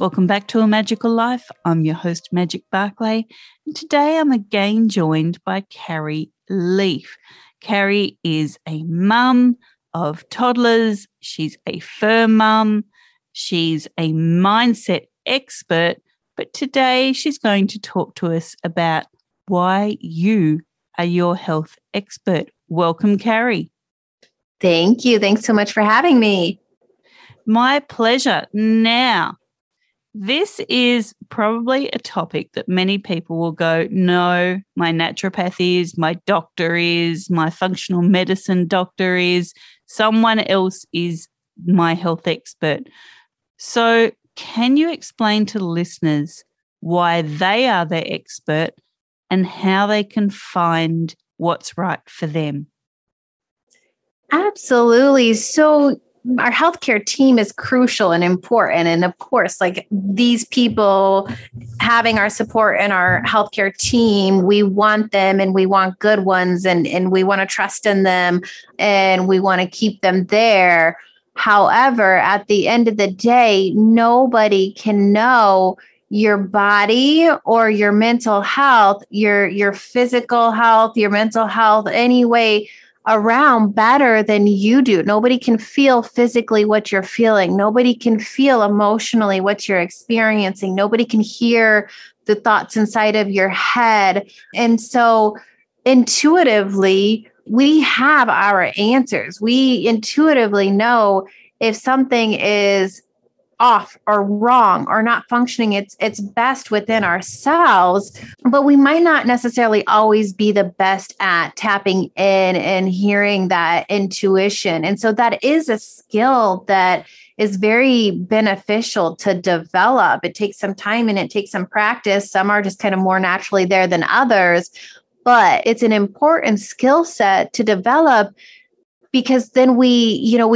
Welcome back to A Magical Life. I'm your host, Magic Barclay, and today I'm again joined by Carrie Leaf. Carrie is a mum of toddlers. She's a fur mum. She's a mindset expert, but today she's going to talk to us about why you are your health expert. Welcome, Carrie. Thank you. Thanks so much for having me. My pleasure. Now, this is probably a topic that many people will go, no, my naturopath is, my doctor is, my functional medicine doctor is, someone else is my health expert. So can you explain to listeners why they are their expert and how they can find what's right for them? Absolutely. So our healthcare team is crucial and important. And of course, like these people having our support in our healthcare team, we want them and we want good ones and we want to trust in them and we want to keep them there. However, at the end of the day, nobody can know your body or your mental health, your physical health, your mental health, any way around better than you do. Nobody can feel physically what you're feeling. Nobody can feel emotionally what you're experiencing. Nobody can hear the thoughts inside of your head. And so intuitively, we have our answers. We intuitively know if something is off or wrong or not functioning, it's best within ourselves, but we might not necessarily always be the best at tapping in and hearing that intuition. And so that is a skill that is very beneficial to develop. It takes some time and it takes some practice. Some are just kind of more naturally there than others, but it's an important skill set to develop, because then we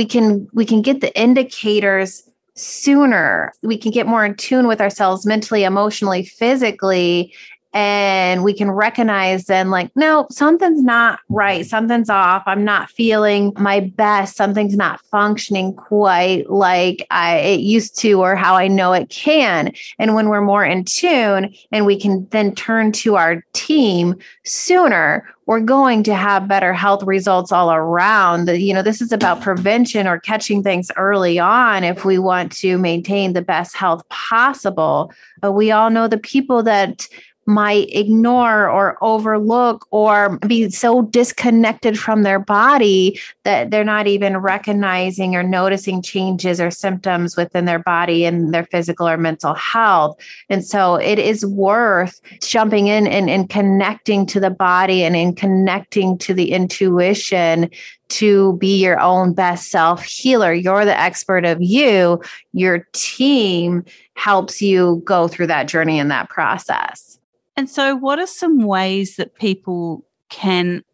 can get the indicators sooner. We can get more in tune with ourselves mentally, emotionally, physically, and we can recognize then, like, no, something's not right. Something's off. I'm not feeling my best. Something's not functioning quite like it used to, or how I know it can. And when we're more in tune and we can then turn to our team sooner, we're going to have better health results all around. You know, this is about prevention or catching things early on if we want to maintain the best health possible. But we all know the people that might ignore or overlook or be so disconnected from their body that they're not even recognizing or noticing changes or symptoms within their body and their physical or mental health. And so it is worth jumping in and connecting to the body and in connecting to the intuition to be your own best self healer. You're the expert of you. Your team helps you go through that journey and that process. And so what are some ways that people can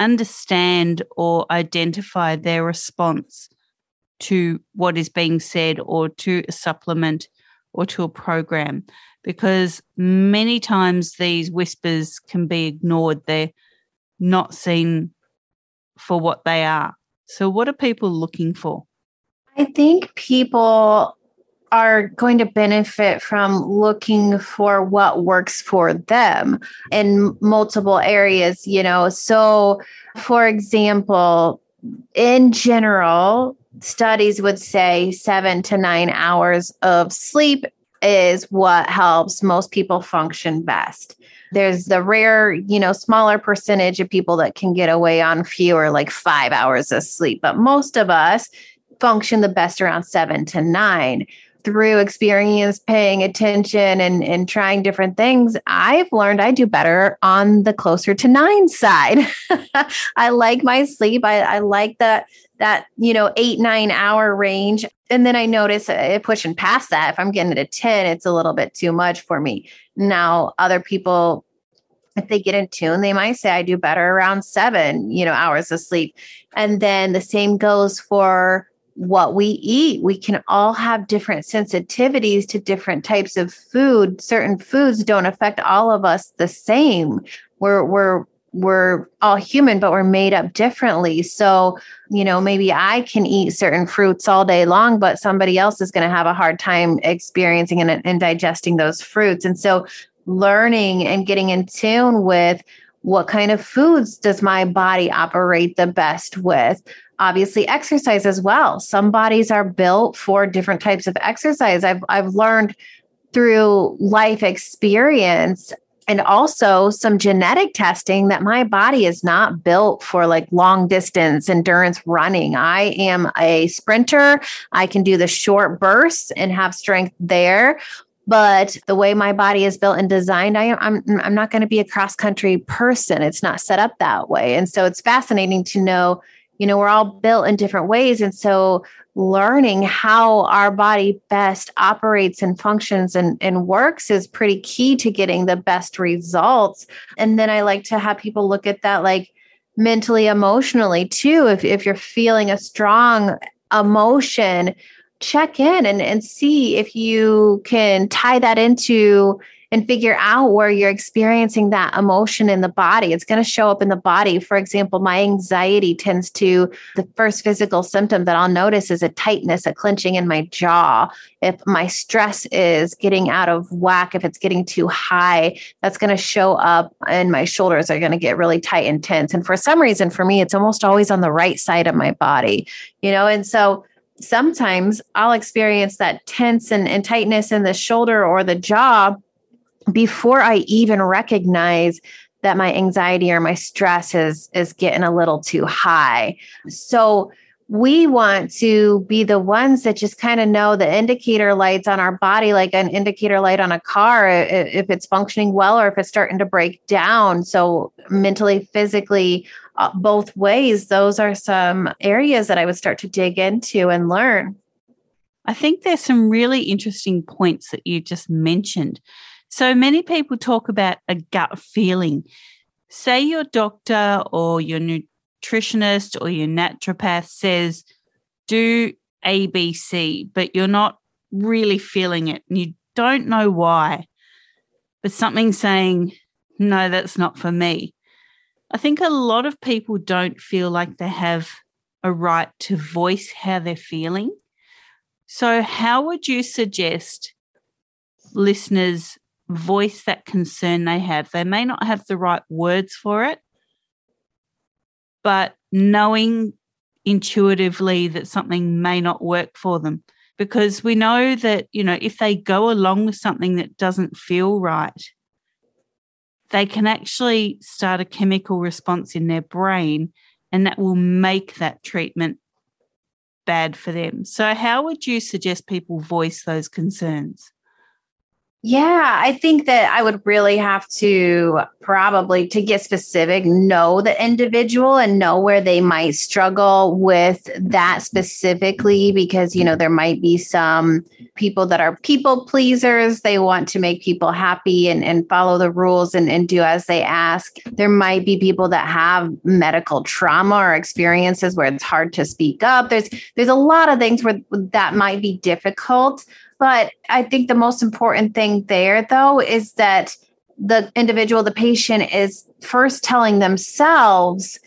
understand or identify their response to what is being said or to a supplement or to a program? Because many times these whispers can be ignored. They're not seen for what they are. So what are people looking for? I think people are going to benefit from looking for what works for them in multiple areas, you know. So, for example, in general, studies would say 7 to 9 hours of sleep is what helps most people function best. There's the rare, smaller percentage of people that can get away on fewer, like 5 hours of sleep. But most of us function the best around 7 to 9. Through experience, paying attention and trying different things, I've learned I do better on the closer to 9 side. I like my sleep. I like that 8-9 hour range. And then I notice it pushing past that. If I'm getting to 10, it's a little bit too much for me. Now, other people, if they get in tune, they might say I do better around 7, hours of sleep. And then the same goes for what we eat. We can all have different sensitivities to different types of food. Certain foods don't affect all of us the same. We're all human, but we're made up differently. So, maybe I can eat certain fruits all day long, but somebody else is going to have a hard time experiencing and digesting those fruits. And so learning and getting in tune with what kind of foods does my body operate the best with? Obviously, exercise as well. Some bodies are built for different types of exercise. I've learned through life experience and also some genetic testing that my body is not built for like long distance endurance running. I am a sprinter. I can do the short bursts and have strength there. But the way my body is built and designed, I'm not going to be a cross-country person. It's not set up that way. And so it's fascinating to know, we're all built in different ways. And so learning how our body best operates and functions and works is pretty key to getting the best results. And then I like to have people look at that like mentally, emotionally too. If you're feeling a strong emotion, check in and see if you can tie that into and figure out where you're experiencing that emotion in the body. It's going to show up in the body. For example, my anxiety tends to, the first physical symptom that I'll notice is a tightness, a clenching in my jaw. If my stress is getting out of whack, if it's getting too high, that's going to show up and my shoulders are going to get really tight and tense. And for some reason, for me, it's almost always on the right side of my body, and so sometimes I'll experience that tense and tightness in the shoulder or the jaw before I even recognize that my anxiety or my stress is getting a little too high. So we want to be the ones that just kind of know the indicator lights on our body, like an indicator light on a car, if it's functioning well or if it's starting to break down. So mentally, physically, both ways, those are some areas that I would start to dig into and learn. I think there's some really interesting points that you just mentioned. So many people talk about a gut feeling. Say your doctor or your nutritionist or your naturopath says, do ABC, but you're not really feeling it and you don't know why, but something's saying, no, that's not for me. I think a lot of people don't feel like they have a right to voice how they're feeling. So how would you suggest listeners voice that concern they have? They may not have the right words for it, but knowing intuitively that something may not work for them, because we know that, if they go along with something that doesn't feel right, they can actually start a chemical response in their brain and that will make that treatment bad for them. So how would you suggest people voice those concerns? Yeah, I think that I would really have to probably, to get specific, know the individual and know where they might struggle with that specifically, because, there might be some people that are people pleasers. They want to make people happy and follow the rules and do as they ask. There might be people that have medical trauma or experiences where it's hard to speak up. There's a lot of things where that might be difficult. But I think the most important thing there, though, is that the individual, the patient, is first telling themselves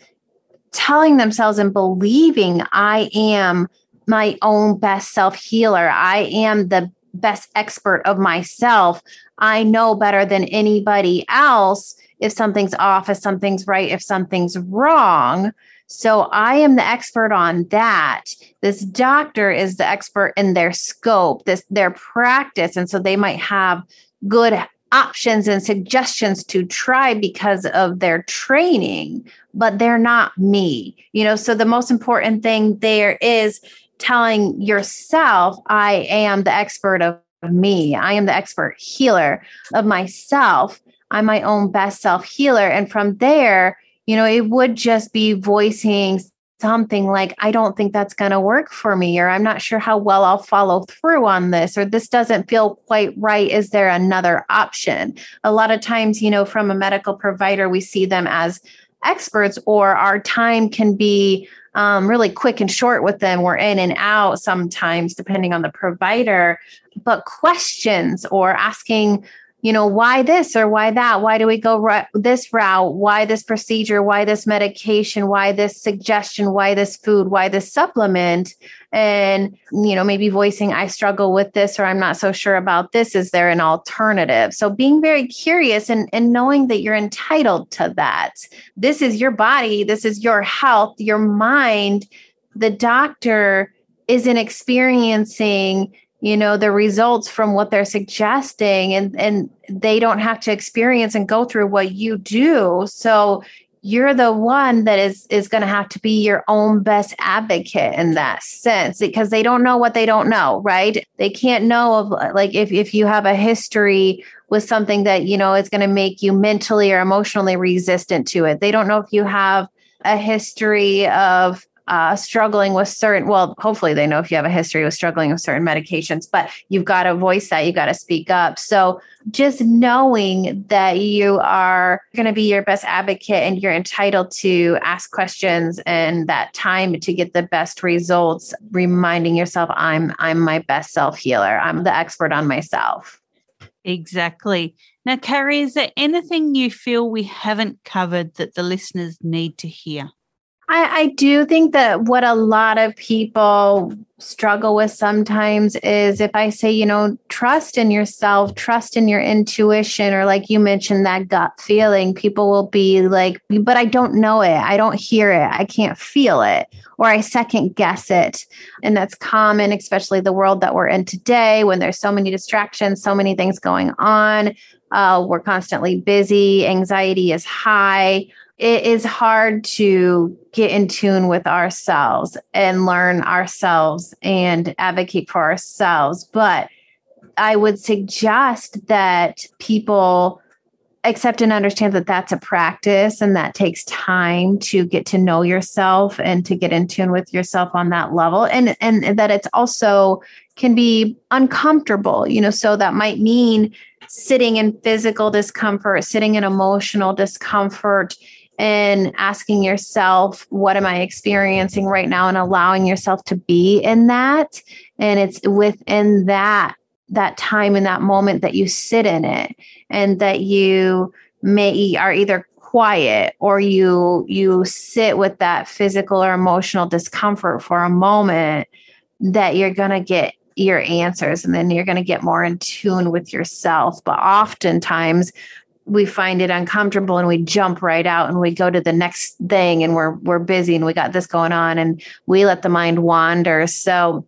and believing, I am my own best self-healer. I am the best expert of myself. I know better than anybody else if something's off, if something's right, if something's wrong. So I am the expert on that. This doctor is the expert in their scope, their practice. And so they might have good options and suggestions to try because of their training, but they're not me, so the most important thing there is telling yourself, I am the expert of me. I am the expert healer of myself. I'm my own best self healer. And from there, it would just be voicing something like, I don't think that's going to work for me, or I'm not sure how well I'll follow through on this, or this doesn't feel quite right. Is there another option? A lot of times, from a medical provider, we see them as experts, or our time can be really quick and short with them. We're in and out sometimes, depending on the provider, but questions or asking, why this or why that? Why do we go this route? Why this procedure? Why this medication? Why this suggestion? Why this food? Why this supplement? And, maybe voicing, I struggle with this, or I'm not so sure about this. Is there an alternative? So being very curious and knowing that you're entitled to that. This is your body. This is your health, your mind. The doctor isn't experiencing the results from what they're suggesting, and they don't have to experience and go through what you do. So you're the one that is going to have to be your own best advocate in that sense, because they don't know what they don't know, right? They can't know of, like, if you have a history with something that, is going to make you mentally or emotionally resistant to it. They don't know if you have a history of struggling with certain, well, hopefully they know if you have a history with struggling with certain medications, but you've got to voice that, you've got to speak up. So just knowing that you are going to be your best advocate and you're entitled to ask questions and that time to get the best results, reminding yourself, I'm my best self healer. I'm the expert on myself. Exactly. Now, Carrie, is there anything you feel we haven't covered that the listeners need to hear? I do think that what a lot of people struggle with sometimes is if I say, trust in yourself, trust in your intuition, or like you mentioned, that gut feeling, people will be like, but I don't know it. I don't hear it. I can't feel it. Or I second guess it. And that's common, especially the world that we're in today when there's so many distractions, so many things going on. We're constantly busy. Anxiety is high. It is hard to get in tune with ourselves and learn ourselves and advocate for ourselves. But I would suggest that people accept and understand that that's a practice and that takes time to get to know yourself and to get in tune with yourself on that level. And that it's also can be uncomfortable, so that might mean sitting in physical discomfort, sitting in emotional discomfort, and asking yourself, what am I experiencing right now? And allowing yourself to be in that. And it's within that time and that moment that you sit in it, and that you are either quiet or you sit with that physical or emotional discomfort for a moment, that you're going to get your answers, and then you're going to get more in tune with yourself. But oftentimes we find it uncomfortable and we jump right out and we go to the next thing, and we're busy and we got this going on, and we let the mind wander. So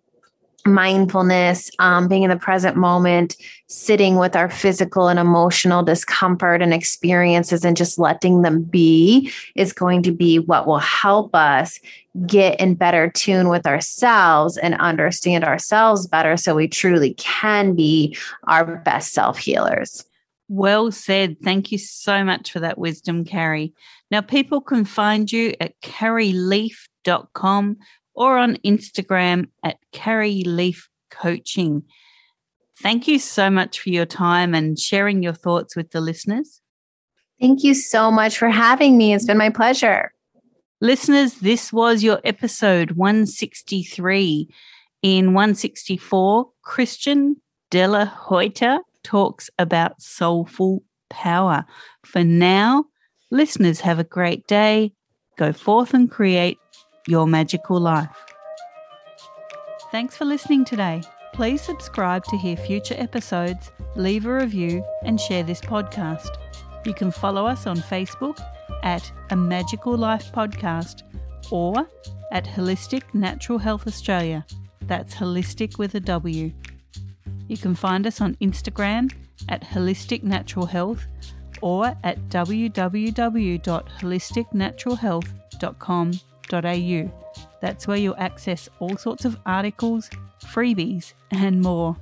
mindfulness, being in the present moment, sitting with our physical and emotional discomfort and experiences and just letting them be is going to be what will help us get in better tune with ourselves and understand ourselves better, so we truly can be our best self-healers. Well said. Thank you so much for that wisdom, Carrie. Now, people can find you at carrieleaf.com or on Instagram at Carrie Leaf Coaching. Thank you so much for your time and sharing your thoughts with the listeners. Thank you so much for having me. It's been my pleasure. Listeners, this was your episode 163. In 164, Christian Della Hoyter talks about soulful power. For now, listeners, have a great day. Go forth and create your magical life. Thanks for listening today. Please subscribe to hear future episodes, leave a review, and share this podcast. You can follow us on Facebook at A Magical Life Podcast or at Holistic Natural Health Australia. That's holistic with a W. You can find us on Instagram at Holistic Natural Health or at www.holisticnaturalhealth.com.au. That's where you'll access all sorts of articles, freebies, and more.